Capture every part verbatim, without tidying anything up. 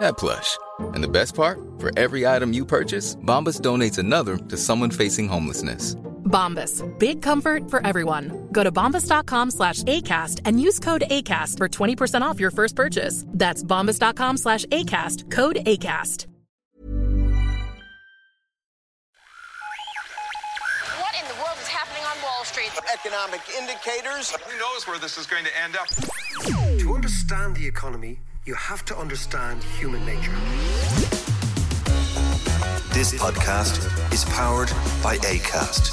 that plush. And the best part? For every item you purchase, Bombas donates another to someone facing homelessness. Bombas, big comfort for everyone. Go to bombas.com slash ACAST and use code ACAST for twenty percent off your first purchase. That's bombas.com slash ACAST, code ACAST. What in the world is happening on Wall Street? Economic indicators. Who knows where this is going to end up? To understand the economy, you have to understand human nature. This podcast is powered by Acast.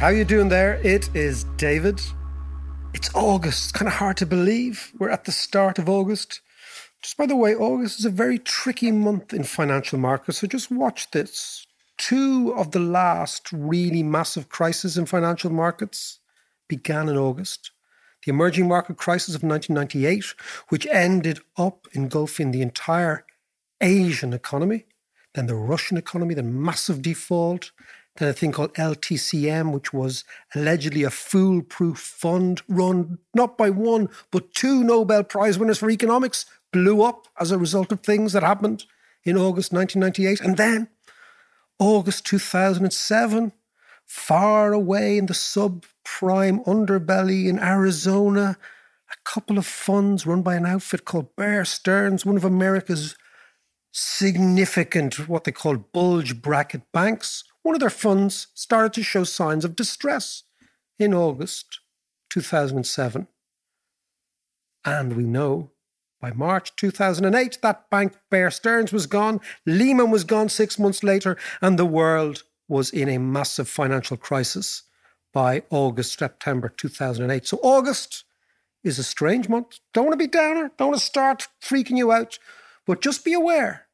How you doing there? It is David. It's August. It's kind of hard to believe we're at the start of August. Just by the way, August is a very tricky month in financial markets, so just watch this. Two of the last really massive crises in financial markets began in August. The emerging market crisis of nineteen ninety-eight, which ended up engulfing the entire Asian economy, then the Russian economy, then massive default, then a thing called L T C M, which was allegedly a foolproof fund run not by one, but two Nobel Prize winners for economics, blew up as a result of things that happened in August nineteen ninety-eight. And then August two thousand seven, far away in the subprime underbelly in Arizona, a couple of funds run by an outfit called Bear Stearns, one of America's significant, what they call bulge bracket banks. One of their funds started to show signs of distress in August two thousand seven. And we know by March two thousand eight, that bank Bear Stearns was gone, Lehman was gone six months later, and the world was in a massive financial crisis by August, September two thousand eight. So August is a strange month. Don't want to be downer. Don't want to start freaking you out. But just be aware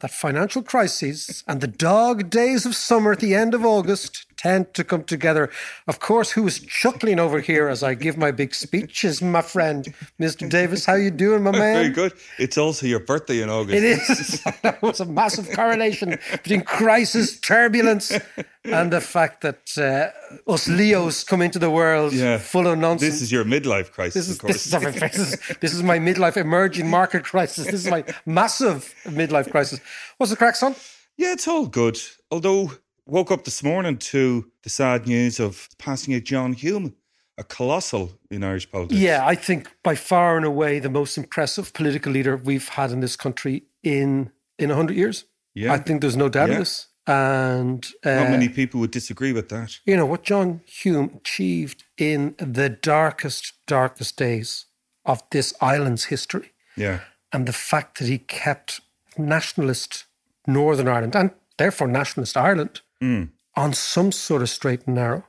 that financial crises and the dog days of summer at the end of August tend to come together. Of course, who is chuckling over here as I give my big speech is my friend, Mister Davis. How you doing, my man? Very good. It's also your birthday in August. It is. That was a massive correlation between crisis, turbulence, and the fact that uh, us Leos come into the world yeah. full of nonsense. This is your midlife crisis, this is, of course. This is, our, this, is, this is my midlife emerging market crisis. This is my massive midlife crisis. What's the crack, son? Yeah, it's all good. Although, woke up this morning to the sad news of passing of John Hume, a colossal in Irish politics. Yeah, I think by far and away the most impressive political leader we've had in this country in in one hundred years. Yeah. I think there's no doubt yeah. of this. And uh, not many people would disagree with that. You know, what John Hume achieved in the darkest, darkest days of this island's history. Yeah. And the fact that he kept nationalist Northern Ireland and therefore nationalist Ireland Mm. on some sort of straight and narrow.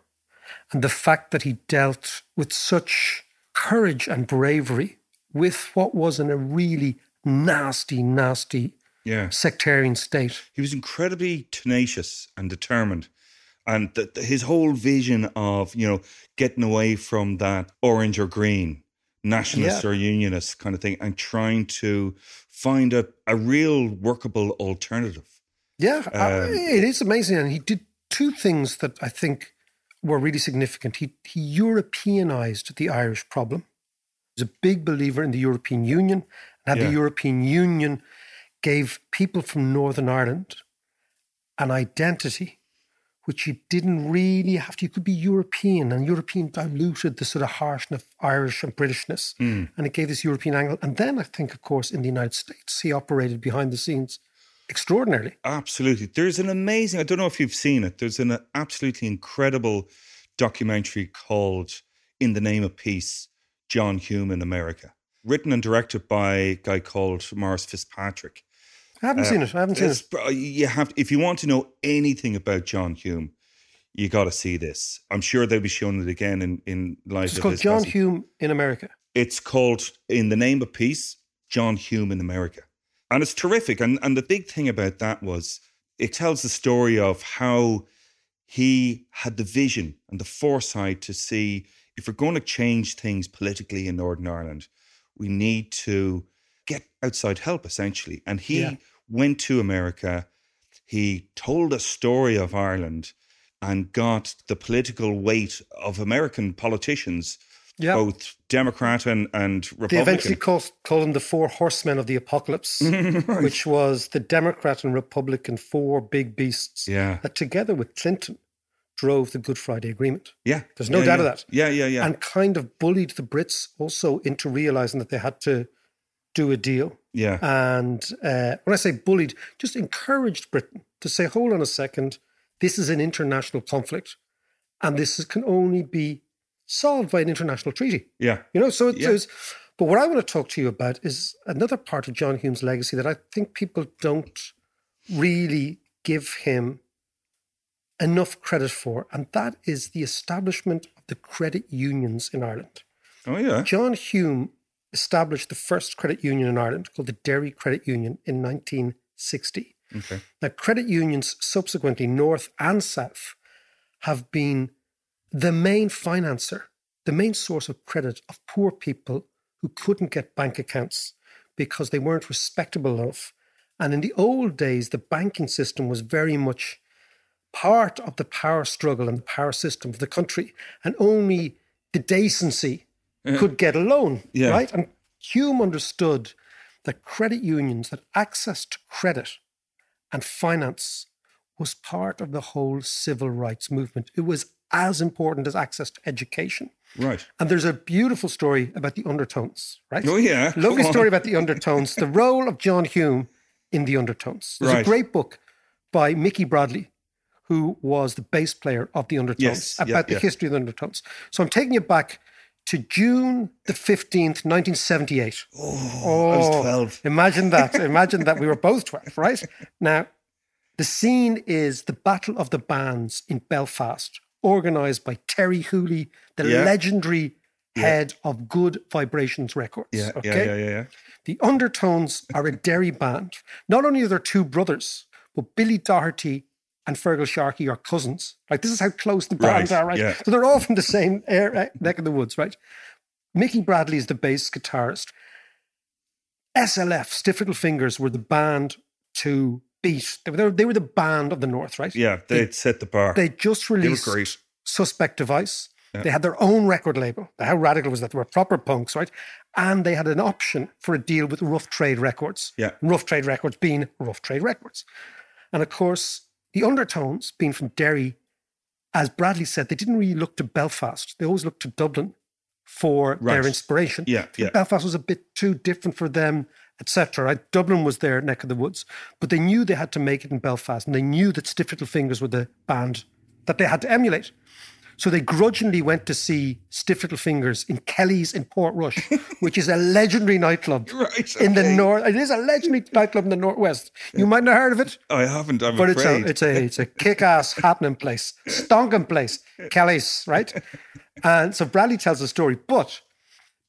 And the fact that he dealt with such courage and bravery with what was in a really nasty, nasty yeah. sectarian state. He was incredibly tenacious and determined. And th- th- his whole vision of, you know, getting away from that orange or green, nationalist yeah. or unionist kind of thing, and trying to find a, a real workable alternative. Yeah, um, it is amazing. And he did two things that I think were really significant. He, he Europeanized the Irish problem. He was a big believer in the European Union, and how yeah. the European Union gave people from Northern Ireland an identity which you didn't really have to. You could be European, and European diluted the sort of harshness of Irish and Britishness, mm. and it gave this European angle. And then I think, of course, in the United States, he operated behind the scenes extraordinarily. Absolutely. There's an amazing, I don't know if you've seen it, there's an absolutely incredible documentary called In the Name of Peace, John Hume in America. written and directed by a guy called Maurice Fitzpatrick. I haven't uh, seen it. I haven't seen it. You have, if you want to know anything about John Hume, you got to see this. I'm sure they'll be showing it again in in light. It's of called this John person. Hume in America. It's called In the Name of Peace, John Hume in America, and it's terrific. And and the big thing about that was it tells the story of how he had the vision and the foresight to see if we're going to change things politically in Northern Ireland, we need to get outside help essentially. And he yeah. went to America. He told a story of Ireland and got the political weight of American politicians, yep. both Democrat and, and Republican. They eventually called, called them the Four Horsemen of the Apocalypse, right. which was the Democrat and Republican four big beasts yeah. that together with Clinton drove the Good Friday Agreement. Yeah. There's no yeah, doubt yeah. of that. Yeah, yeah, yeah. And kind of bullied the Brits also into realising that they had to do a deal. Yeah. And uh, when I say bullied, just encouraged Britain to say, hold on a second, this is an international conflict, and this is, can only be solved by an international treaty. Yeah. You know, so it yeah. is. But what I want to talk to you about is another part of John Hume's legacy that I think people don't really give him enough credit for, and that is the establishment of the credit unions in Ireland. Oh, yeah. John Hume established the first credit union in Ireland called the Derry Credit Union in nineteen sixty. Okay. Now, credit unions subsequently, north and south, have been the main financer, the main source of credit of poor people who couldn't get bank accounts because they weren't respectable enough. And in the old days, the banking system was very much part of the power struggle and the power system of the country, and only the decency yeah. could get a loan, yeah. right? And Hume understood that credit unions, that access to credit and finance was part of the whole civil rights movement. It was as important as access to education. Right. And there's a beautiful story about the Undertones, right? Oh, yeah. Lovely story about the Undertones, the role of John Hume in the Undertones. There's right. a great book by Mickey Bradley, who was the bass player of the Undertones, yes. about yeah, the yeah. history of the Undertones. So I'm taking you back to June the fifteenth, nineteen seventy-eight. Oh, oh, I was twelve. Imagine that. Imagine that we were both twelve, right? Now, the scene is the Battle of the Bands in Belfast, organised by Terry Hooley, the yeah. legendary yeah. head of Good Vibrations Records. Yeah, okay? yeah, yeah, yeah, yeah. The Undertones are a Derry band. Not only are there two brothers, but Billy Doherty and Fergal Sharkey are cousins. Like, this is how close the bands right, are, right? Yeah. So they're all from the same air, neck of the woods, right? Mickey Bradley is the bass guitarist. S L F, Stiff Little Fingers, were the band to beat. They were, they were the band of the North, right? Yeah, they had set the bar. They just released they Suspect Device. Yeah. They had their own record label. How radical was that? They were proper punks, right? And they had an option for a deal with Rough Trade Records. Yeah. Rough Trade Records being Rough Trade Records. And of course, the Undertones, being from Derry, as Bradley said, they didn't really look to Belfast. They always looked to Dublin for right. their inspiration. Yeah, yeah. Belfast was a bit too different for them, et cetera. Right? Dublin was their neck of the woods. But they knew they had to make it in Belfast, and they knew that Stiff Little Fingers were the band that they had to emulate. So they grudgingly went to see Stiff Little Fingers in Kelly's in Portrush, which is a legendary nightclub right, in okay. the north. It is a legendary nightclub in the northwest. You yeah. might not have heard of it. I haven't, I'm but afraid. But it's a, it's a, it's a kick-ass happening place, stonking place, Kelly's, right? And so Bradley tells the story, but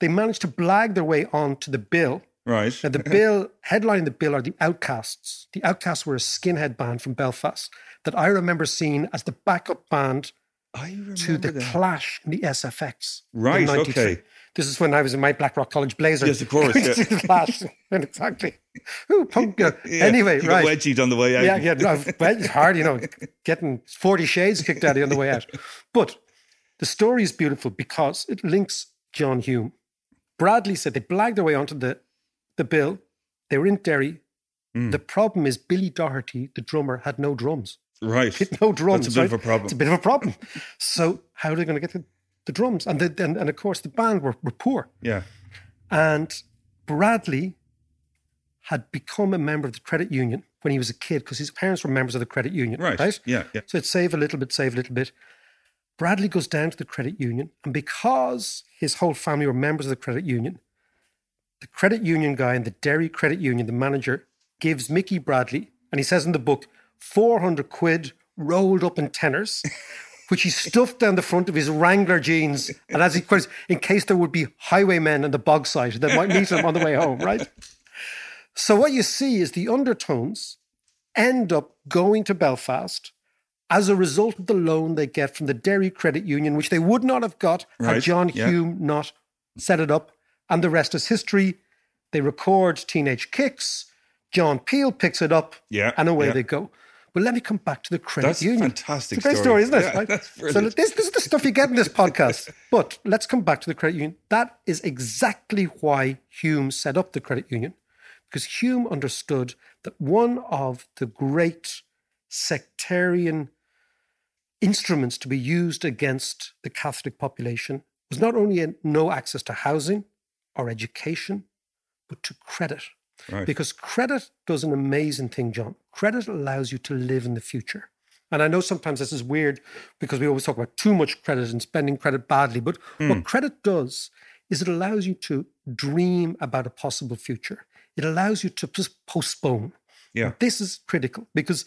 they managed to blag their way onto the bill. Right. Now, the bill, headlining the bill are the Outcasts. The Outcasts were a skinhead band from Belfast that I remember seeing as the backup band I remember to the that. Clash in the S F X. Right, okay. This is when I was in my Blackrock College blazer. Yes, of course. Yeah. The Clash, exactly. Ooh, punk. You know. yeah. Anyway, you right. You got wedgied on the way out. Yeah, yeah. No, well, hard, you know, getting forty shades kicked out of you on the way out. But the story is beautiful because it links John Hume. Bradley said they blagged their way onto the, the bill. They were in Derry. Mm. The problem is Billy Doherty, the drummer, had no drums. Right. Hit no drums. That's a bit right? of a problem. It's a bit of a problem. So how are they going to get the, the drums? And, the, and and of course the band were, were poor. Yeah. And Bradley had become a member of the credit union when he was a kid because his parents were members of the credit union. Right. right? Yeah, yeah. So it'd save a little bit, save a little bit. Bradley goes down to the credit union, and because his whole family were members of the credit union, the credit union guy in the Derry Credit Union, the manager, gives Mickey Bradley, and he says in the book, four hundred quid rolled up in tenors, which he stuffed down the front of his Wrangler jeans. And as he quotes, in case there would be highwaymen on the bog site that might meet him on the way home, right? So what you see is the Undertones end up going to Belfast as a result of the loan they get from the Derry Credit Union, which they would not have got right. had John yeah. Hume not set it up. And the rest is history. They record Teenage Kicks. John Peel picks it up. Yeah, and away yeah. they go. But let me come back to the Credit that's Union. That's a fantastic it's a great story, story isn't it? Yeah, right? That's brilliant. So this, this is the stuff you get in this podcast. But let's come back to the Credit Union. That is exactly why Hume set up the Credit Union, because Hume understood that one of the great sectarian instruments to be used against the Catholic population was not only a no access to housing or education, but to credit. Right. Because credit does an amazing thing, John. Credit allows you to live in the future. And I know sometimes this is weird because we always talk about too much credit and spending credit badly. But mm. what credit does is it allows you to dream about a possible future. It allows you to just postpone. Yeah. And this is critical because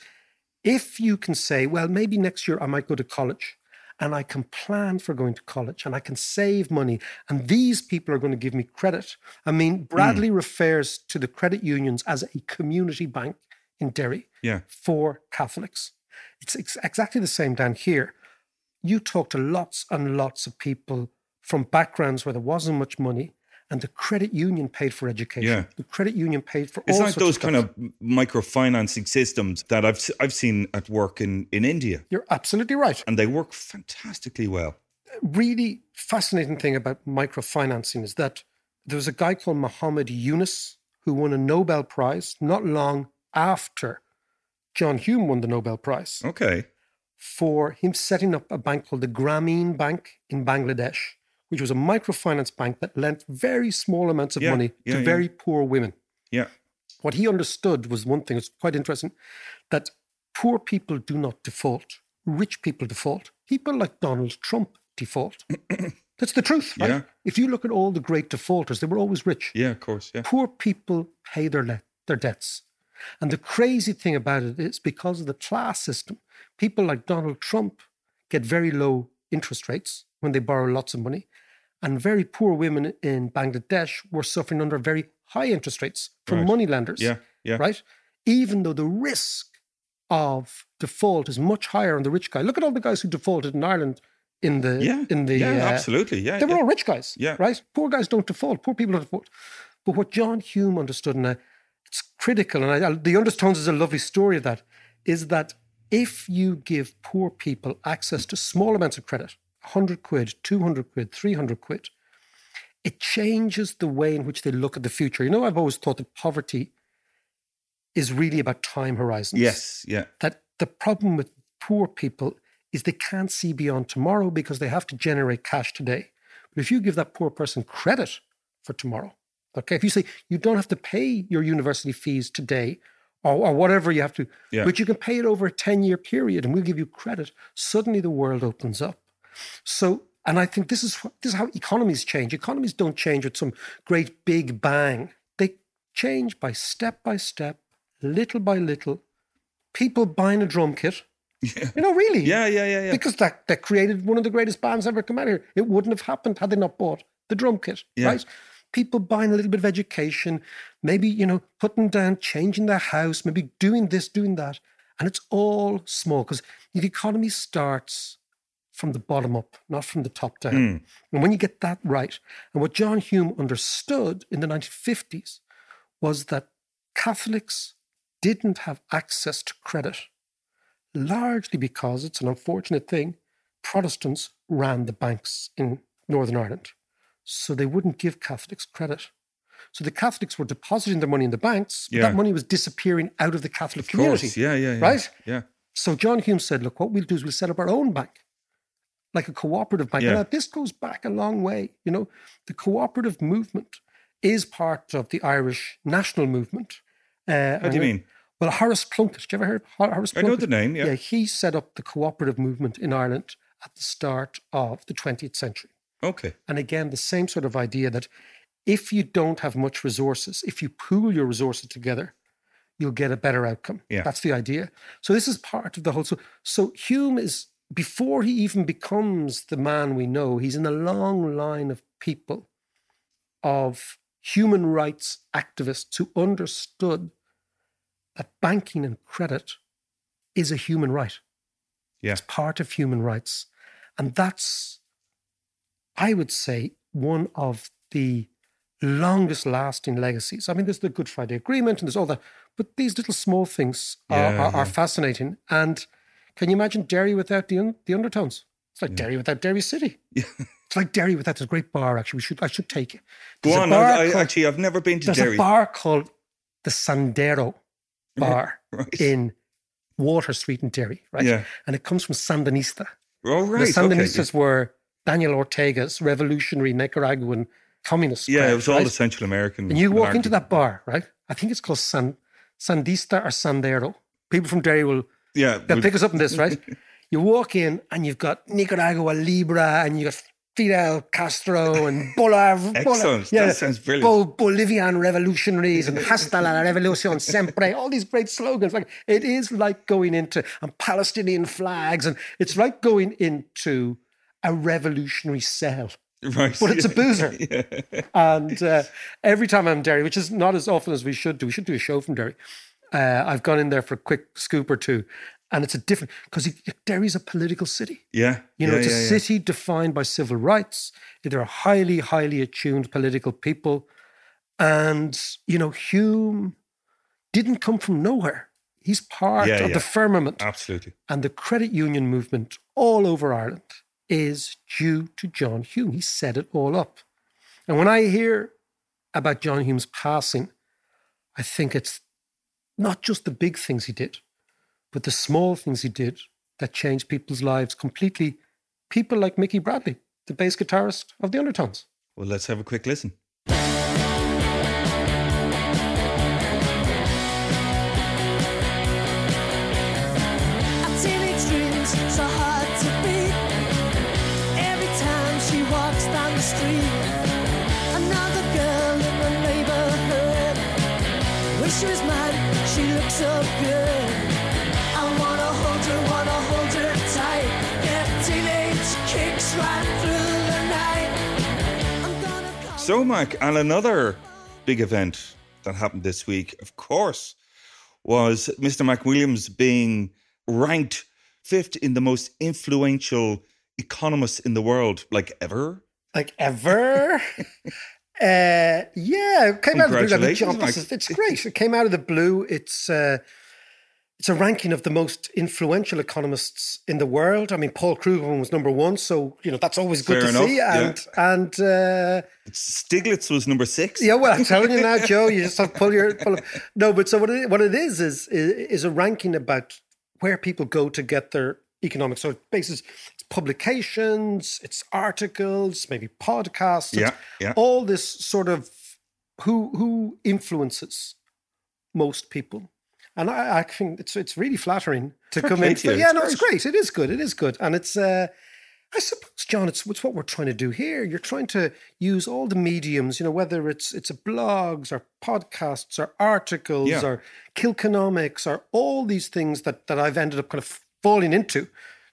if you can say, well, maybe next year I might go to college and I can plan for going to college and I can save money and these people are going to give me credit. I mean, Bradley mm. refers to the credit unions as a community bank in Derry yeah. for Catholics. It's ex- exactly the same down here. You talk to lots and lots of people from backgrounds where there wasn't much money. And the credit union paid for education. Yeah. The credit union paid for it's all sorts of It's like those kind of microfinancing systems that I've I've seen at work in, in India. You're absolutely right. And they work fantastically well. Really fascinating thing about microfinancing is that there was a guy called Muhammad Yunus who won a Nobel Prize not long after John Hume won the Nobel Prize. Okay. For him setting up a bank called the Grameen Bank in Bangladesh, which was a microfinance bank that lent very small amounts of yeah, money yeah, to yeah. very poor women. Yeah. What he understood was one thing, it's quite interesting, that poor people do not default. Rich people default. People like Donald Trump default. That's the truth, right? Yeah. If you look at all the great defaulters, they were always rich. Yeah, of course. Yeah. Poor people pay their le- their debts. And the crazy thing about it is because of the class system, people like Donald Trump get very low interest rates when they borrow lots of money. And very poor women in Bangladesh were suffering under very high interest rates from right. moneylenders, yeah, yeah. right? Even though the risk of default is much higher on the rich guy. Look at all the guys who defaulted in Ireland in the... Yeah, in the, yeah uh, absolutely. Yeah, they were yeah. all rich guys, yeah. right? Poor guys don't default. Poor people don't default. But what John Hume understood, and it's critical, and I, I, The Undertones is a lovely story of that, is that if you give poor people access to small amounts of credit, one hundred quid, two hundred quid, three hundred quid, it changes the way in which they look at the future. You know, I've always thought that poverty is really about time horizons. Yes, yeah. That the problem with poor people is they can't see beyond tomorrow because they have to generate cash today. But if you give that poor person credit for tomorrow, okay, if you say you don't have to pay your university fees today or, or whatever you have to, yeah. but you can pay it over a ten-year period and we'll give you credit, suddenly the world opens up. So, and I think this is this is how economies change. Economies don't change with some great big bang. They change by step by step, little by little. People buying a drum kit. Yeah. You know, really. Yeah, yeah, yeah, yeah. Because that, that created one of the greatest bands ever come out here. It wouldn't have happened had they not bought the drum kit, yeah. right? People buying a little bit of education, maybe, you know, putting down, changing their house, maybe doing this, doing that. And it's all small because the economy starts from the bottom up, not from the top down. Mm. And when you get that right, and what John Hume understood in the nineteen fifties was that Catholics didn't have access to credit, largely because, it's an unfortunate thing, Protestants ran the banks in Northern Ireland. So they wouldn't give Catholics credit. So the Catholics were depositing their money in the banks, but yeah. that money was disappearing out of the Catholic of community. Course. Yeah, yeah, yeah. Right? Yeah. So John Hume said, look, what we'll do is we'll set up our own bank, like a cooperative bank. Yeah. Now, this goes back a long way. You know, the cooperative movement is part of the Irish national movement. Uh, How do you mean? Well, Horace Plunkett. Did you ever hear of Horace Plunkett? I know the name, yeah. Yeah, he set up the cooperative movement in Ireland at the start of the twentieth century. Okay. And again, the same sort of idea that if you don't have much resources, if you pool your resources together, you'll get a better outcome. Yeah. That's the idea. So this is part of the whole. So, so Hume is, before he even becomes the man we know, he's in a long line of people, of human rights activists who understood that banking and credit is a human right. Yeah. It's part of human rights. And that's, I would say, one of the longest lasting legacies. I mean, there's the Good Friday Agreement and there's all that, but these little small things are, yeah, are, are yeah. fascinating. And can you imagine Derry without the the Undertones? It's like yeah. Derry without Derry City. Yeah. It's like Derry without this great bar, actually. We should I should take it. There's Go on, I, called, actually, I've never been to there's Derry. There's a bar called the Sandero Bar right. in Water Street in Derry, right? Yeah. And it comes from Sandinista. Oh, right. The Sandinistas okay. were Daniel Ortega's revolutionary Nicaraguan communists. Yeah, crowd, it was all right? the Central American. And you walk American. into that bar, right? I think it's called San, Sandista or Sandero. People from Derry will... Yeah, they'll pick us up on this, right? You walk in and you've got Nicaragua Libre and you've got Fidel Castro and Bolivar. Excellent. Yeah, that sounds brilliant. Bo- Bolivian revolutionaries and hasta la revolución siempre. All these great slogans. Like it is like going into and Palestinian flags, and it's like going into a revolutionary cell. Right. But it's a boozer. Yeah. And uh, every time I'm in Derry, which is not as often as we should do, we should do a show from Derry. Uh, I've gone in there for a quick scoop or two, and it's a different, because Derry's a political city. Yeah. You know, yeah, it's yeah, a city yeah. defined by civil rights. There are highly, highly attuned political people. And, you know, Hume didn't come from nowhere. He's part yeah, of yeah. the firmament. Absolutely. And the credit union movement all over Ireland is due to John Hume. He set it all up. And when I hear about John Hume's passing, I think it's not just the big things he did, but the small things he did that changed people's lives completely. People like Mickey Bradley, the bass guitarist of the Undertones. Well, let's have a quick listen. So, Mark, and another big event that happened this week, of course, was Mister McWilliams being ranked fifth in the most influential economists in the world, like ever. Like ever? uh, yeah, it came out of the blue. Like, it's, it's great. It came out of the blue. It's uh, it's a ranking of the most influential economists in the world. I mean, Paul Krugman was number one, so, you know, that's always good Fair to enough, see. And... Yeah. and uh, Stiglitz was number six. Yeah, well, I'm telling you now, Joe, you just have to pull your... Pull no, but so what it, what it is, is is a ranking about where people go to get their economics. So it bases, it's publications, it's articles, maybe podcasts, yeah, yeah. all this sort of who who influences most people. And I, I think it's it's really flattering to Fair come in. But yeah, it's no, great. it's great. It is good. It is good. And it's... Uh, I suppose, John, it's, it's what we're trying to do here. You're trying to use all the mediums, you know, whether it's it's blogs or podcasts or articles yeah. or Kilconomics or all these things that, that I've ended up kind of falling into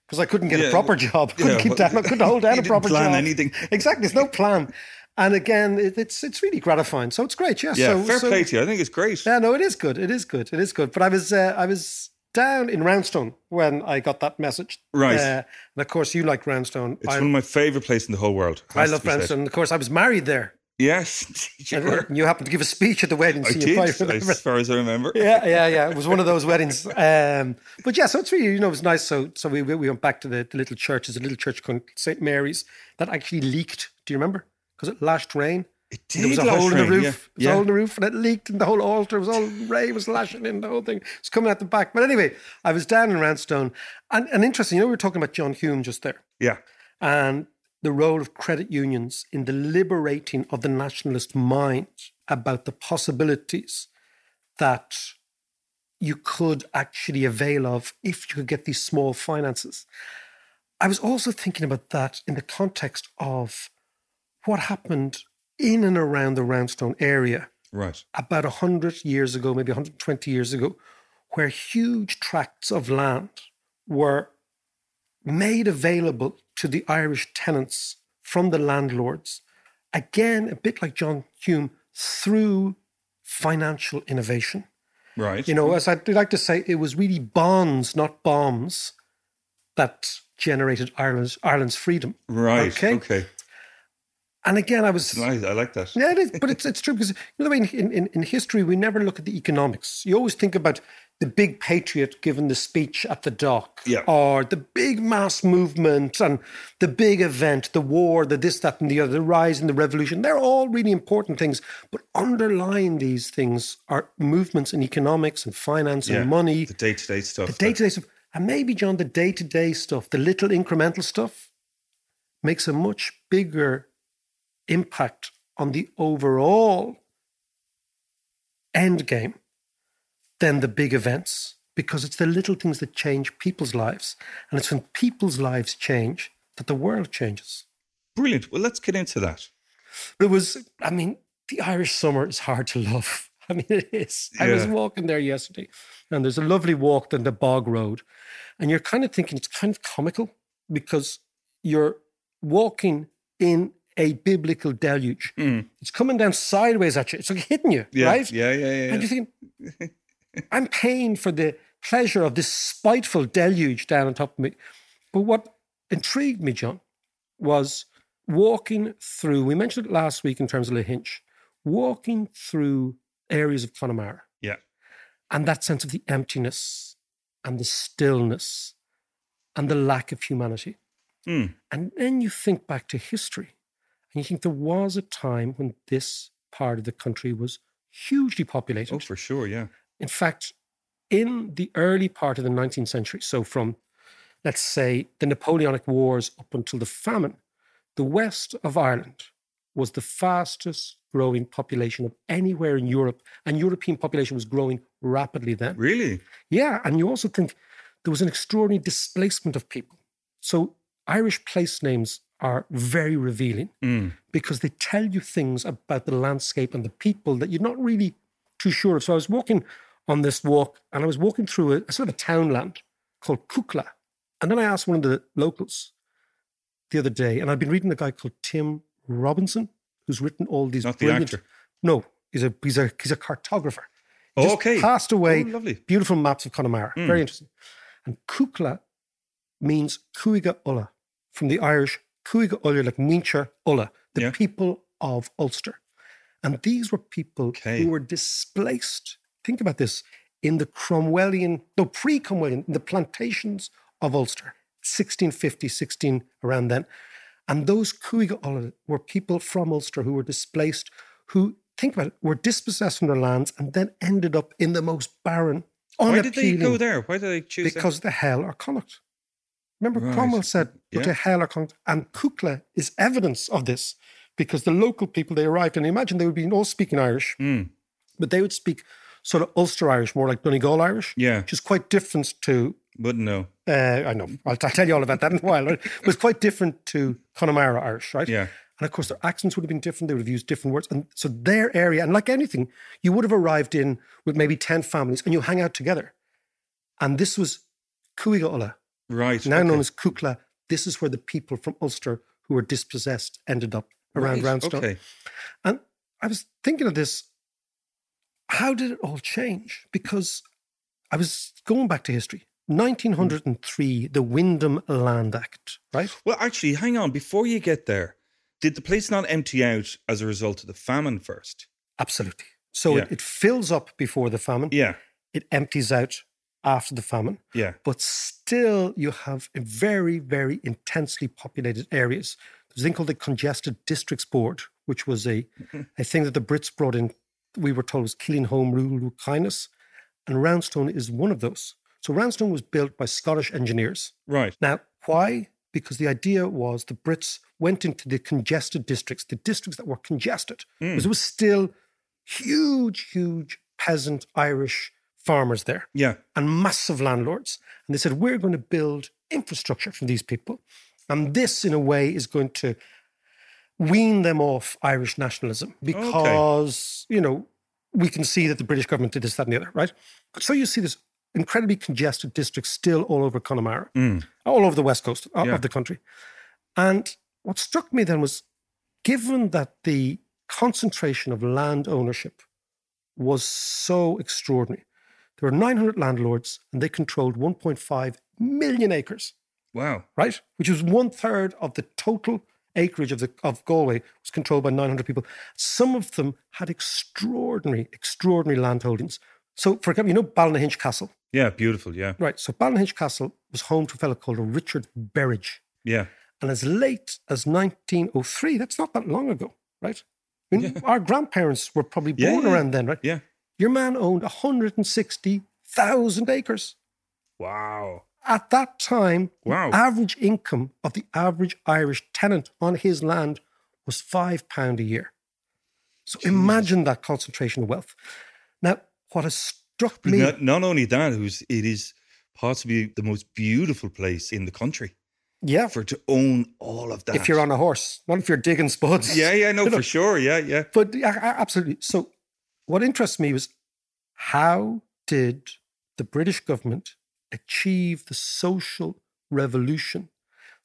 because I couldn't get yeah, a proper job. I couldn't, yeah, keep well, down, I couldn't hold down a proper plan job. Anything. Exactly. There's no plan. And again, it, it's it's really gratifying. So it's great. Yeah. Yeah. So, fair so, play to you. I think it's great. Yeah. No, it is good. It is good. It is good. But I was uh, I was. down in Roundstone when I got that message. Right. Uh, and of course, you like Roundstone. It's I'm, one of my favourite places in the whole world. I love Roundstone. And of course, I was married there. Yes. You, were. you happened to give a speech at the wedding. So I you did, as far as I remember. Yeah, yeah, yeah. It was one of those weddings. Um, but yeah, so it's really, you know, it was nice. So so we we went back to the, the little church. There's a little church called Saint Mary's that actually leaked. Do you remember? Because it lashed rain. It did. There was a hole rain. in the roof. Yeah. There was yeah. a hole in the roof and it leaked and the whole altar was all, Ray was lashing in, the whole thing. It's coming out the back. But anyway, I was down in Roundstone. And, and interesting, you know, we were talking about John Hume just there. Yeah. And the role of credit unions in the liberating of the nationalist mind about the possibilities that you could actually avail of if you could get these small finances. I was also thinking about that in the context of what happened in and around the Roundstone area, right, about one hundred years ago, maybe one hundred twenty years ago, where huge tracts of land were made available to the Irish tenants from the landlords, again, a bit like John Hume, through financial innovation. Right. You know, as I like to say, it was really bonds, not bombs, that generated Ireland's, Ireland's freedom. Right, okay. okay. And again, I was... Nice. I like that. Yeah, it is, but it's it's true because, you know, in, in, in history, we never look at the economics. You always think about the big patriot giving the speech at the dock, yeah, or the big mass movement and the big event, the war, the this, that, and the other, the rise and the revolution. They're all really important things. But underlying these things are movements in economics and finance yeah, and money. The day-to-day stuff. The day-to-day that... stuff. And maybe, John, the day-to-day stuff, the little incremental stuff, makes a much bigger impact on the overall end game than the big events, because it's the little things that change people's lives. And it's when people's lives change that the world changes. Brilliant. Well, let's get into that. It was, I mean, the Irish summer is hard to love. I mean, it is. Yeah. I was walking there yesterday and there's a lovely walk down the bog road and you're kind of thinking it's kind of comical because you're walking in a biblical deluge. Mm. It's coming down sideways at you. It's like hitting you, yeah, right? Yeah, yeah, yeah. And you're thinking, I'm paying for the pleasure of this spiteful deluge down on top of me. But what intrigued me, John, was walking through, we mentioned it last week in terms of Lahinch, walking through areas of Connemara. Yeah. And that sense of the emptiness and the stillness and the lack of humanity. Mm. And then you think back to history. And you think there was a time when this part of the country was hugely populated. Oh, for sure, yeah. In fact, in the early part of the nineteenth century, so from, let's say, the Napoleonic Wars up until the famine, the west of Ireland was the fastest growing population of anywhere in Europe. And European population was growing rapidly then. Really? Yeah, and you also think there was an extraordinary displacement of people. So Irish place names are very revealing mm. because they tell you things about the landscape and the people that you're not really too sure of. So I was walking on this walk and I was walking through a, a sort of a townland called Kukla. And then I asked one of the locals the other day, and I've been reading a guy called Tim Robinson, who's written all these not brilliant... the actor. No, he's a, he's a, he's a cartographer. He oh, okay. passed away. Oh, lovely. Beautiful maps of Connemara. Mm. Very interesting. And Kukla means Cúig Uladh, from the Irish Cúig Uladh, like Míntir Uladh, the yeah. people of Ulster. And these were people okay. who were displaced, think about this, in the Cromwellian, no, pre-Cromwellian, in the plantations of Ulster, sixteen fifty, sixteen, around then. And those Cúig Uladh were people from Ulster who were displaced, who, think about it, were dispossessed from their lands and then ended up in the most barren, unappealing... Why did they go there? Why did they choose Because that? the hell are Connacht. Remember, right. Cromwell said, what yeah. the hell are Connacht? And Kukla is evidence of this because the local people, they arrived and imagine they would be all speaking Irish, mm. but they would speak sort of Ulster Irish, more like Donegal Irish, yeah. which is quite different to... Wouldn't know. Uh, I know. I'll, I'll tell you all about that in a while. Right? It was quite different to Connemara Irish, right? Yeah. And of course, their accents would have been different. They would have used different words. And so their area, and like anything, you would have arrived in with maybe ten families and you hang out together. And this was Cúig Uladh. Right. Now okay. known as Kukla. This is where the people from Ulster who were dispossessed ended up around right. Roundstone. Okay. And I was thinking of this. How did it all change? Because I was going back to history. nineteen oh three, the Wyndham Land Act, right? Well, actually, hang on. Before you get there, did the place not empty out as a result of the famine first? Absolutely. So yeah. it, it fills up before the famine. Yeah. It empties out after the famine. Yeah. But still, you have very, very intensely populated areas. There's a thing called the Congested Districts Board, which was a, mm-hmm. a thing that the Brits brought in. We were told was killing home rule with kindness. And Roundstone is one of those. So Roundstone was built by Scottish engineers. Right. Now, why? Because the idea was the Brits went into the congested districts, the districts that were congested, mm. because there was still huge, huge peasant Irish farmers there. Yeah. And massive landlords. And they said, we're going to build infrastructure from these people. And this, in a way, is going to wean them off Irish nationalism because, okay. you know, we can see that the British government did this, that and the other, right? So you see this incredibly congested district still all over Connemara, mm. all over the west coast of yeah. the country. And what struck me then was, given that the concentration of land ownership was so extraordinary, there were nine hundred landlords and they controlled one point five million acres. Wow. Right? Which was one third of the total acreage of the of Galway was controlled by nine hundred people. Some of them had extraordinary, extraordinary land holdings. So, for example, you know Ballinahinch Castle? Yeah, beautiful, yeah. Right, so Ballinahinch Castle was home to a fellow called Richard Berridge. Yeah. And as late as nineteen oh three, that's not that long ago, right? I mean, yeah. our grandparents were probably born yeah, around then, right? Yeah. Your man owned one hundred sixty thousand acres. Wow. At that time, wow. the average income of the average Irish tenant on his land was five pounds a year. So Jeez. Imagine that concentration of wealth. Now, what has struck me... Not, not only that, it, was, it is possibly the most beautiful place in the country. Yeah. For to own all of that. If you're on a horse, not if you're digging spuds. Yeah, yeah, no, you know? For sure, yeah, yeah. But yeah, absolutely. So what interests me was, how did the British government achieve the social revolution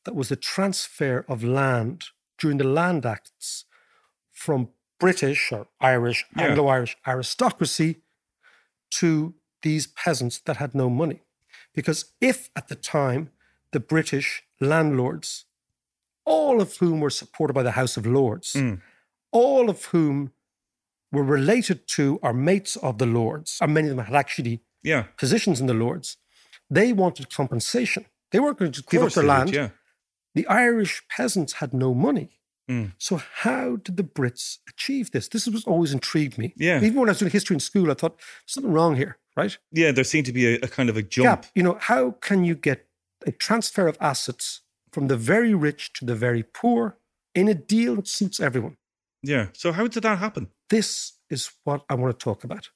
that was the transfer of land during the Land Acts from British or Irish, yeah. Anglo-Irish aristocracy to these peasants that had no money? Because if at the time the British landlords, all of whom were supported by the House of Lords, mm. all of whom were related to or mates of the Lords, and many of them had actually yeah. positions in the Lords, they wanted compensation. They weren't going to give up their land. Would, yeah. The Irish peasants had no money. Mm. So how did the Brits achieve this? This was always intrigued me. Yeah. Even when I was doing history in school, I thought, there's something wrong here, right? Yeah, there seemed to be a, a kind of a jump. Gap. You know, how can you get a transfer of assets from the very rich to the very poor in a deal that suits everyone? Yeah. So how did that happen? This is what I want to talk about.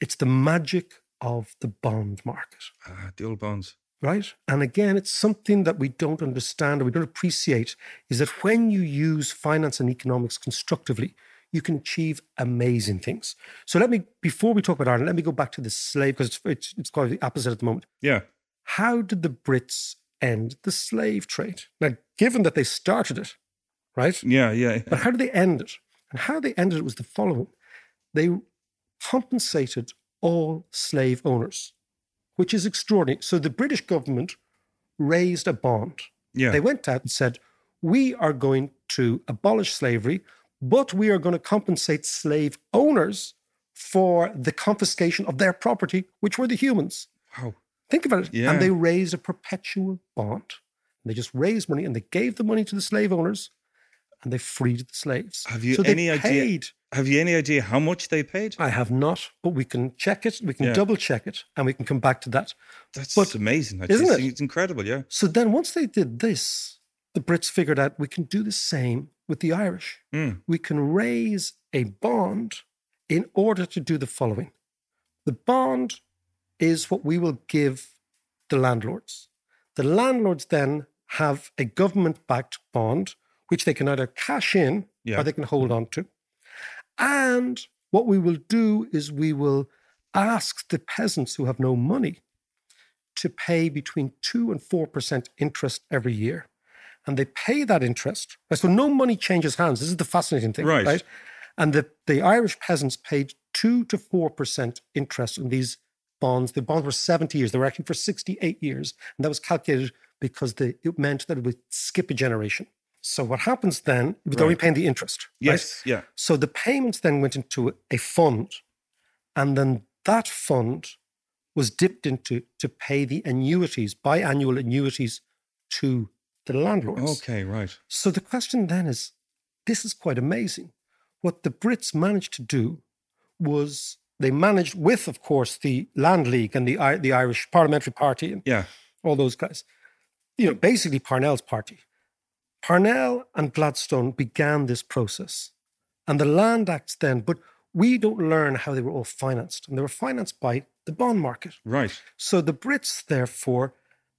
It's the magic of the bond market. Ah, the old bonds. Right? And again, it's something that we don't understand or we don't appreciate, is that when you use finance and economics constructively, you can achieve amazing things. So let me, before we talk about Ireland, let me go back to the slave, because it's, it's, it's quite the opposite at the moment. Yeah. How did the Brits end the slave trade? Now, given that they started it, right? Yeah, yeah. yeah. But how did they end it? And how they ended it was the following. They compensated all slave owners, which is extraordinary. So the British government raised a bond. Yeah. They went out and said, we are going to abolish slavery, but we are going to compensate slave owners for the confiscation of their property, which were the humans. Wow. Think about it. Yeah. And they raised a perpetual bond. And they just raised money and they gave the money to the slave owners and they freed the slaves. Have you so any idea? Paid, Have you any idea how much they paid? I have not, but we can check it. We can yeah. double check it and we can come back to that. That's but, amazing. I isn't just it? Think it's incredible, yeah. So then once they did this, the Brits figured out we can do the same with the Irish. Mm. We can raise a bond in order to do the following. The bond is what we will give the landlords. The landlords then have a government-backed bond, which they can either cash in yeah. or they can hold on to. And what we will do is we will ask the peasants who have no money to pay between two and four percent interest every year. And they pay that interest. So no money changes hands. This is the fascinating thing, right? right? And the, the Irish peasants paid two to four percent interest on these bonds. The bonds were seventy years. They were actually for sixty-eight years. And that was calculated because they, it meant that it would skip a generation. So what happens then, they're right. only paying the interest. Yes, right? yeah. So the payments then went into a fund, and then that fund was dipped into to pay the annuities, biannual annuities to the landlords. Okay, right. So the question then is, this is quite amazing. What the Brits managed to do was they managed with, of course, the Land League and the, the Irish Parliamentary Party and yeah. all those guys, you know, basically Parnell's party. Parnell and Gladstone began this process. And the Land Acts then, but we don't learn how they were all financed. And they were financed by the bond market. Right. So the Brits, therefore,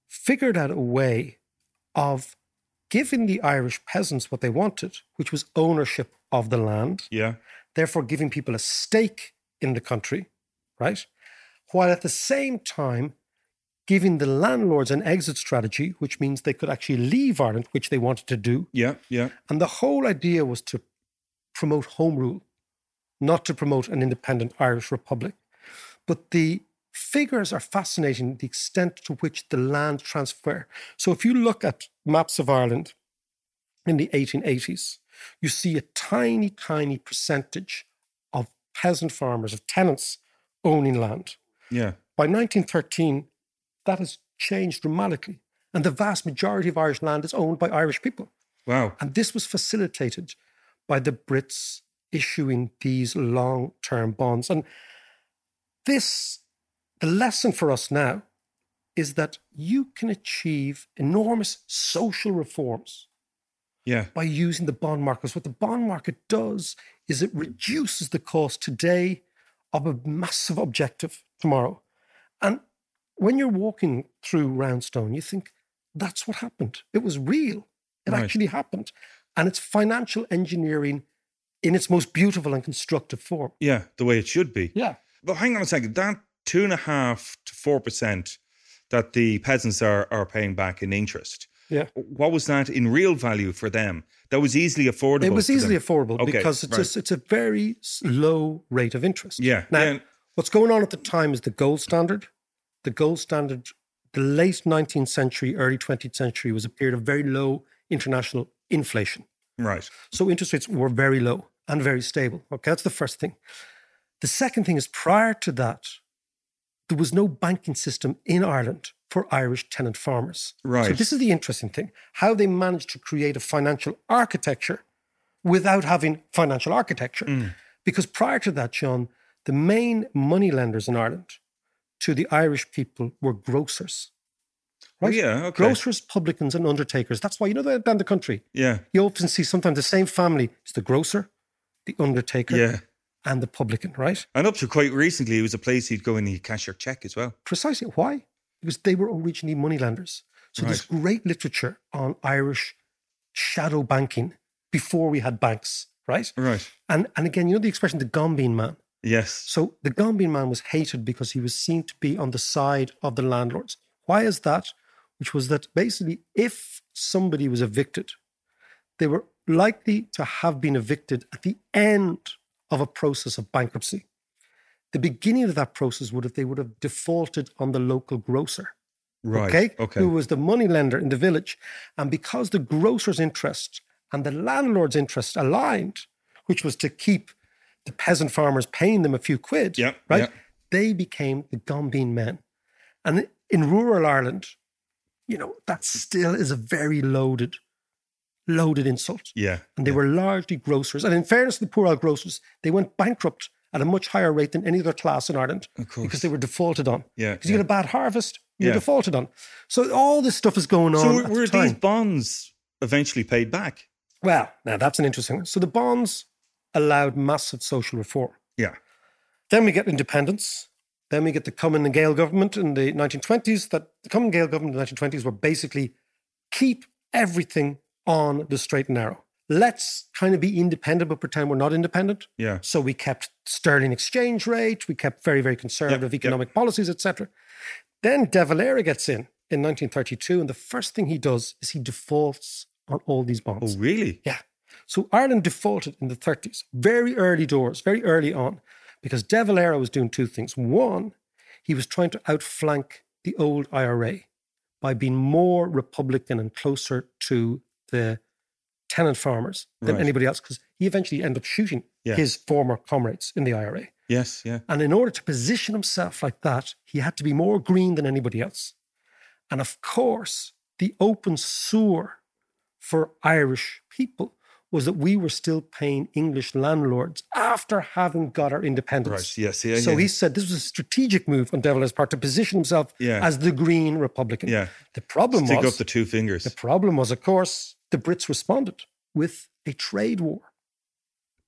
figured out a way of giving the Irish peasants what they wanted, which was ownership of the land, yeah, therefore giving people a stake in the country, right? While at the same time giving the landlords an exit strategy, which means they could actually leave Ireland, which they wanted to do. Yeah, yeah. And the whole idea was to promote home rule, not to promote an independent Irish republic. But the figures are fascinating, the extent to which the land transfer. So if you look at maps of Ireland in the eighteen eighties, you see a tiny, tiny percentage of peasant farmers, of tenants owning land. Yeah. By nineteen thirteen, that has changed dramatically. And the vast majority of Irish land is owned by Irish people. Wow. And this was facilitated by the Brits issuing these long-term bonds. And this, the lesson for us now is that you can achieve enormous social reforms yeah. by using the bond markets. What the bond market does is it reduces the cost today of a massive objective tomorrow. And when you're walking through Roundstone, you think, that's what happened. It was real. It right. actually happened. And it's financial engineering in its most beautiful and constructive form. Yeah, the way it should be. Yeah. But hang on a second, that two and a half to four percent that the peasants are, are paying back in interest. Yeah. What was that in real value for them? That was easily affordable. It was easily affordable okay, because it's right. a, it's a very low rate of interest. Yeah. Now, yeah. what's going on at the time is the gold standard. The gold standard, the late nineteenth century, early twentieth century was a period of very low international inflation. Right. So interest rates were very low and very stable. Okay, that's the first thing. The second thing is prior to that, there was no banking system in Ireland for Irish tenant farmers. Right. So this is the interesting thing, how they managed to create a financial architecture without having financial architecture. Mm. Because prior to that, John, the main money lenders in Ireland to the Irish people were grocers. Right? Oh, yeah, okay. Grocers, publicans and undertakers. That's why, you know, they're down the country. Yeah. You often see sometimes the same family. It's the grocer, the undertaker. Yeah. And the publican, right? And up to quite recently, it was a place you'd go and you'd cash your check as well. Precisely. Why? Because they were originally moneylenders. So right. there's great literature on Irish shadow banking before we had banks, right? Right. And and again, you know the expression, the gombeen man? Yes. So the gombeen man was hated because he was seen to be on the side of the landlords. Why is that? Which was that basically if somebody was evicted, they were likely to have been evicted at the end of a process of bankruptcy. The beginning of that process would have, they would have defaulted on the local grocer. Right. Okay? okay. Who was the money lender in the village. And because the grocer's interest and the landlord's interest aligned, which was to keep the peasant farmers paying them a few quid, yep, right? Yep. They became the gombeen men. And in rural Ireland, you know, that still is a very loaded Loaded insult. Yeah. And they yeah. were largely grocers. And in fairness to the poor old grocers, they went bankrupt at a much higher rate than any other class in Ireland. Of course. Because they were defaulted on. Yeah. Because yeah. you get a bad harvest, you're yeah. defaulted on. So all this stuff is going on. So were, at the were time. These bonds eventually paid back? Well, now that's an interesting one. So the bonds allowed massive social reform. Yeah. Then we get independence. Then we get the Cumann na Gael government in the nineteen twenties. That the Cumann na Gael government in the nineteen twenties were basically keep everything on the straight and narrow. Let's kind of be independent, but pretend we're not independent. Yeah. So we kept sterling exchange rate. We kept very, very conservative yep, economic yep. policies, et cetera. Then de Valera gets in in nineteen thirty-two, and the first thing he does is he defaults on all these bonds. Oh, really? Yeah. So Ireland defaulted in the thirties, very early doors, very early on, because de Valera was doing two things. One, he was trying to outflank the old I R A by being more Republican and closer to the tenant farmers than right. anybody else, because he eventually ended up shooting yeah. his former comrades in the I R A. Yes, yeah. And in order to position himself like that, he had to be more green than anybody else. And of course, the open sore for Irish people was that we were still paying English landlords after having got our independence. Right, yes, yeah. So yeah. he said this was a strategic move on de Valera's part to position himself yeah. as the green Republican. Yeah. The problem Stick was... Stick up the two fingers. The problem was, of course, the Brits responded with a trade war.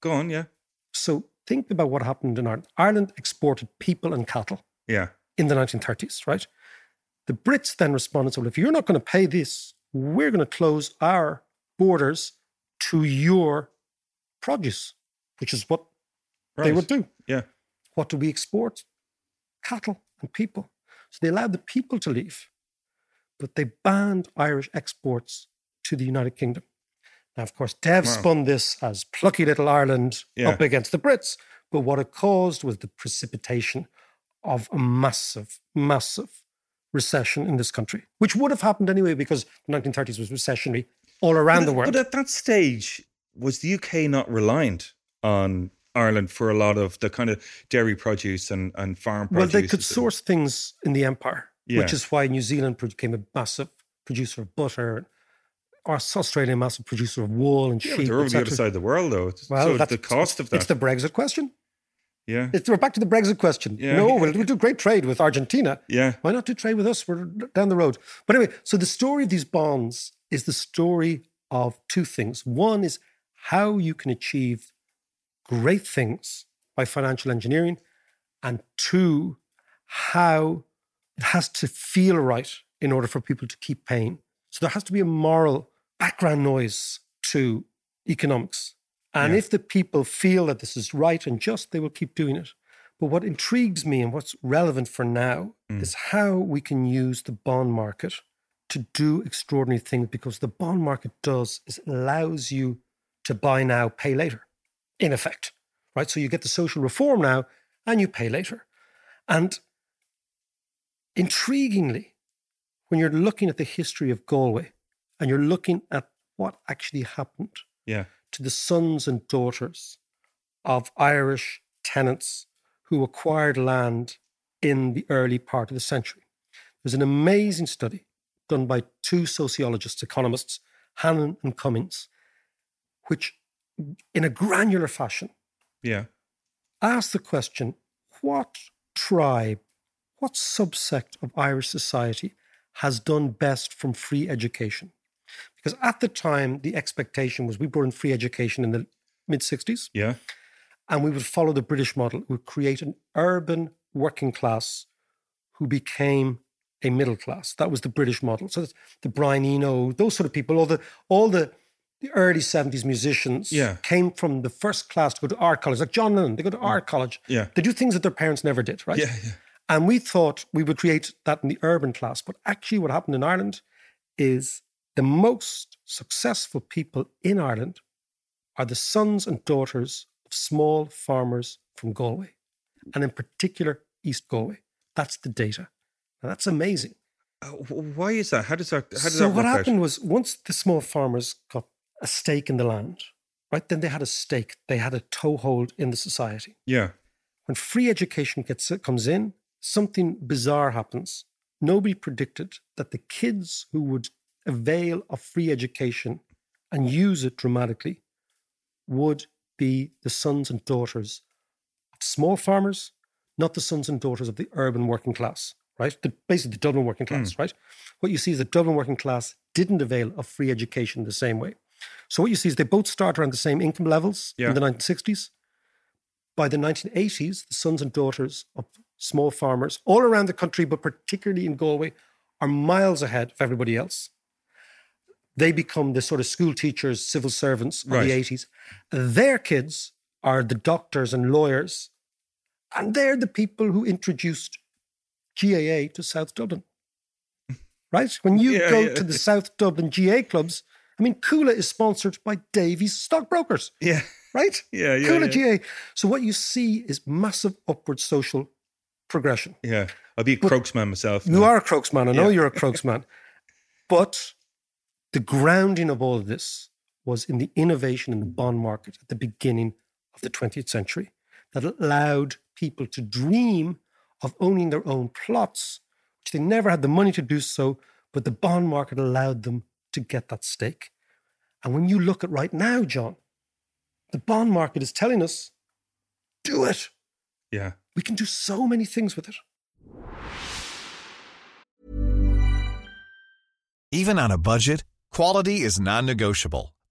Go on, yeah. So think about what happened in Ireland. Ireland exported people and cattle yeah. in the nineteen thirties, right? The Brits then responded, so well, if you're not going to pay this, we're going to close our borders to your produce, which is what right. they would do. Yeah. What do we export? Cattle and people. So they allowed the people to leave, but they banned Irish exports to the United Kingdom. Now, of course, Dev wow. spun this as plucky little Ireland yeah. up against the Brits, but what it caused was the precipitation of a massive, massive recession in this country, which would have happened anyway because the nineteen thirties was recessionary all around but, the world. But at that stage, was the U K not reliant on Ireland for a lot of the kind of dairy produce and, and farm produce? Well, they could source things in the empire, yeah. which is why New Zealand became a massive producer of butter, or Australia a massive producer of wool and yeah, sheep. They're over the other side of the world, though. Well, so that's, the cost of that. It's the Brexit question. Yeah. It's, we're back to the Brexit question. Yeah. No, we'll, we'll do great trade with Argentina. Yeah. Why not do trade with us? We're down the road. But anyway, so the story of these bonds is the story of two things. One is how you can achieve great things by financial engineering, and two, how it has to feel right in order for people to keep paying. So there has to be a moral background noise to economics. And yeah. if the people feel that this is right and just, they will keep doing it. But what intrigues me and what's relevant for now mm. is how we can use the bond market to do extraordinary things, because the bond market does is it allows you to buy now, pay later, in effect, right? So you get the social reform now and you pay later. And intriguingly, when you're looking at the history of Galway and you're looking at what actually happened, yeah. to the sons and daughters of Irish tenants who acquired land in the early part of the century. There's an amazing study done by two sociologists, economists, Hanlon and Cummings, which in a granular fashion yeah. asked the question, what tribe, what subsect of Irish society has done best from free education? Because at the time, the expectation was we brought in free education in the mid-sixties. Yeah. And we would follow the British model. We would create an urban working class who became a middle class. That was the British model. So that's the Brian Eno, those sort of people, all the all the, the early seventies musicians yeah. came from the first class to go to art college. Like John Lennon, they go to art college. Yeah. They do things that their parents never did, right? Yeah, yeah. And we thought we would create that in the urban class. But actually what happened in Ireland is the most successful people in Ireland are the sons and daughters of small farmers from Galway, and in particular, East Galway. That's the data. Now, that's amazing. Uh, why is that? How does that, how does so that work out? So what happened was once the small farmers got a stake in the land, right, then they had a stake. They had a toehold in the society. Yeah. When free education gets comes in, something bizarre happens. Nobody predicted that the kids who would avail of free education and use it dramatically would be the sons and daughters of small farmers, not the sons and daughters of the urban working class, right? The, basically the Dublin working class, mm. right? What you see is the Dublin working class didn't avail of free education the same way. So what you see is they both start around the same income levels yeah. in the nineteen sixties. By the nineteen eighties, the sons and daughters of small farmers all around the country, but particularly in Galway, are miles ahead of everybody else. They become the sort of school teachers, civil servants of right. the eighties. Their kids are the doctors and lawyers. And they're the people who introduced G A A to South Dublin, right? When you yeah, go yeah. to the South Dublin G A A clubs, I mean, Coola is sponsored by Davies Stockbrokers, yeah, right? Yeah, yeah, Coola yeah. G A A. So what you see is massive upward social progression. Yeah, I'll be a but Croke's man myself. You no. are a Croke's man. I know yeah. you're a Croke's man. But the grounding of all of this was in the innovation in the bond market at the beginning of the twentieth century that allowed people to dream of owning their own plots, which they never had the money to do so, but the bond market allowed them to get that stake. And when you look at right now, John, the bond market is telling us, do it. Yeah. We can do so many things with it. Even on a budget, quality is non-negotiable.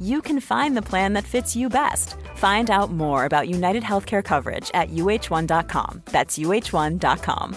you can find the plan that fits you best. Find out more about UnitedHealthcare coverage at U H one dot com. That's U H one dot com.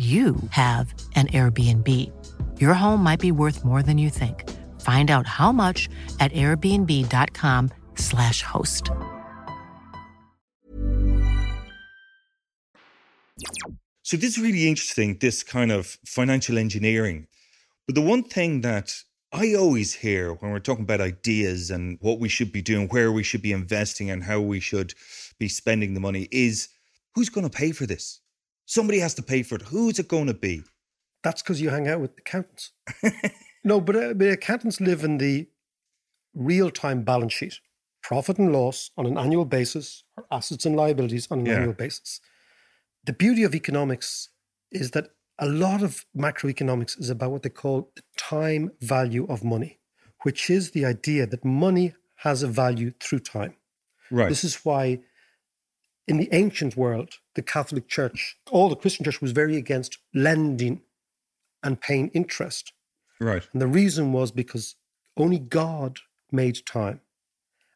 you have an Airbnb. Your home might be worth more than you think. Find out how much at airbnb.com slash host. So this is really interesting, this kind of financial engineering. But the one thing that I always hear when we're talking about ideas and what we should be doing, where we should be investing and how we should be spending the money is, who's going to pay for this? Somebody has to pay for it. Who's it going to be? That's because you hang out with accountants. No, but uh, the accountants live in the real-time balance sheet. Profit and loss on an annual basis, or assets and liabilities on an yeah. annual basis. The beauty of economics is that a lot of macroeconomics is about what they call the time value of money, which is the idea that money has a value through time. Right. This is why in the ancient world, the Catholic Church, all the Christian Church was very against lending and paying interest. Right. And the reason was because only God made time.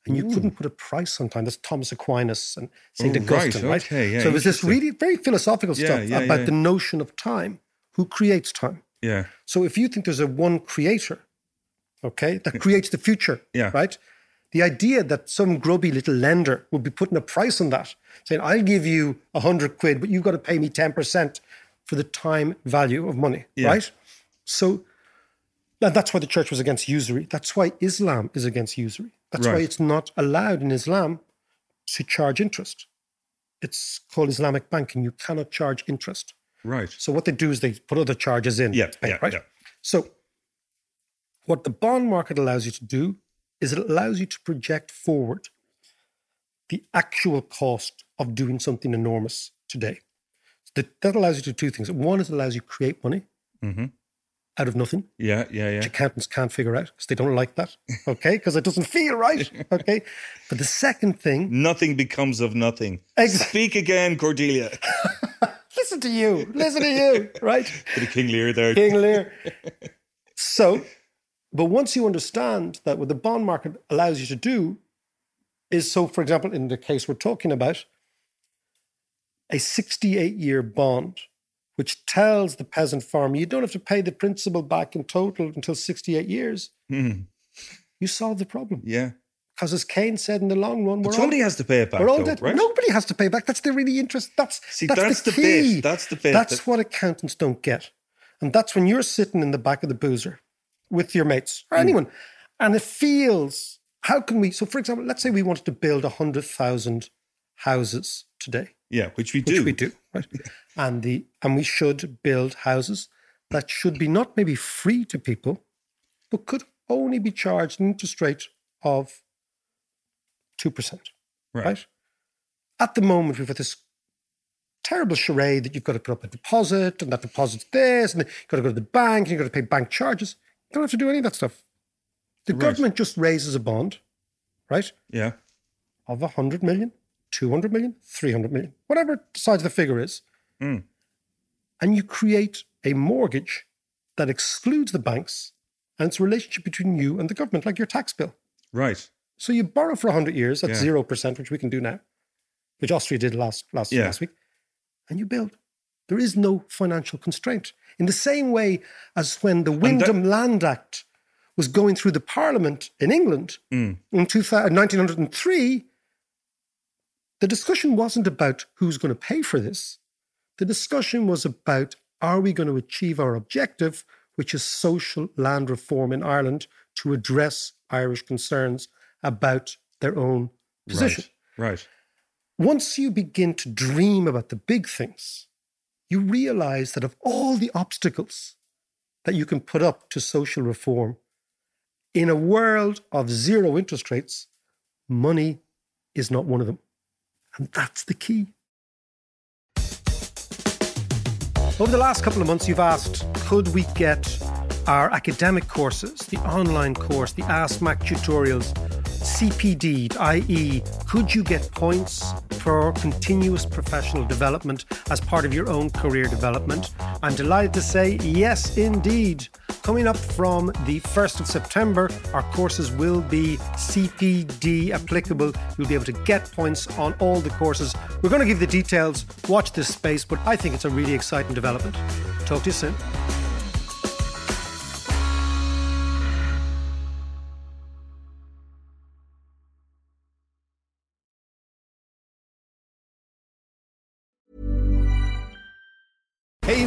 And you Ooh. couldn't put a price on time. That's Thomas Aquinas and Saint Ooh, Augustine, right? right? Okay, yeah, so it was this really very philosophical yeah, stuff yeah, about yeah. the notion of time. Who creates time? Yeah. So if you think there's a one creator, okay, that creates the future, yeah. right? The idea that some grubby little lender would be putting a price on that, saying, I'll give you one hundred quid, but you've got to pay me ten percent for the time value of money, yeah. right? So that's why the church was against usury. That's why Islam is against usury. That's right. why it's not allowed in Islam to charge interest. It's called Islamic banking. You cannot charge interest. Right. So what they do is they put other charges in. Yeah, pay, yeah, right? yeah. So what the bond market allows you to do is it allows you to project forward the actual cost of doing something enormous today. So that, that allows you to do two things. One is it allows you to create money mm-hmm. out of nothing. Yeah, yeah, yeah. Which accountants can't figure out because they don't like that, okay? Because it doesn't feel right, okay? But the second thing... Nothing becomes of nothing. Ex- Speak again, Cordelia. Listen to you. Listen to you, right? Bit of King Lear there. King Lear. So... But once you understand that what the bond market allows you to do is, so for example, in the case we're talking about, a sixty-eight year bond, which tells the peasant farmer, you don't have to pay the principal back in total until sixty-eight years, mm. you solve the problem. Yeah. Because as Keynes said, in the long run, but we're somebody all, has to pay it back. We're all though, right? Nobody has to pay back. That's the really interest. That's, See, that's, that's the, the key. Bit. That's the bit. That's that- what accountants don't get. And that's when you're sitting in the back of the boozer with your mates or anyone. Mm. And it feels, how can we, so for example, let's say we wanted to build one hundred thousand houses today. Yeah, which we do. Which we do, right? and, the, and we should build houses that should be not maybe free to people, but could only be charged an interest rate of two percent, right? right? At the moment, we've got this terrible charade that you've got to put up a deposit and that deposit's this and you've got to go to the bank and you've got to pay bank charges. Don't have to do any of that stuff. The right. government just raises a bond, right? Yeah. Of one hundred million, two hundred million, three hundred million, whatever the size the figure is. Mm. And you create a mortgage that excludes the banks and it's a relationship between you and the government, like your tax bill. Right. So you borrow for one hundred years at yeah. zero percent, which we can do now, which Austria did last last, yeah. last week, and you build. There is no financial constraint. In the same way as when the Wyndham that- Land Act was going through the Parliament in England mm. in nineteen oh three, the discussion wasn't about who's going to pay for this. The discussion was about, are we going to achieve our objective, which is social land reform in Ireland to address Irish concerns about their own position. Right, right. Once you begin to dream about the big things, you realise that of all the obstacles that you can put up to social reform, in a world of zero interest rates, money is not one of them. And that's the key. Over the last couple of months, you've asked, could we get our academic courses, the online course, the Ask Mac tutorials, C P D'd, that is, could you get points for continuous professional development as part of your own career development? I'm delighted to say, yes, indeed. Coming up from the first of September, our courses will be C P D applicable. You'll be able to get points on all the courses. We're going to give the details. Watch this space, but I think it's a really exciting development. Talk to you soon. Hey,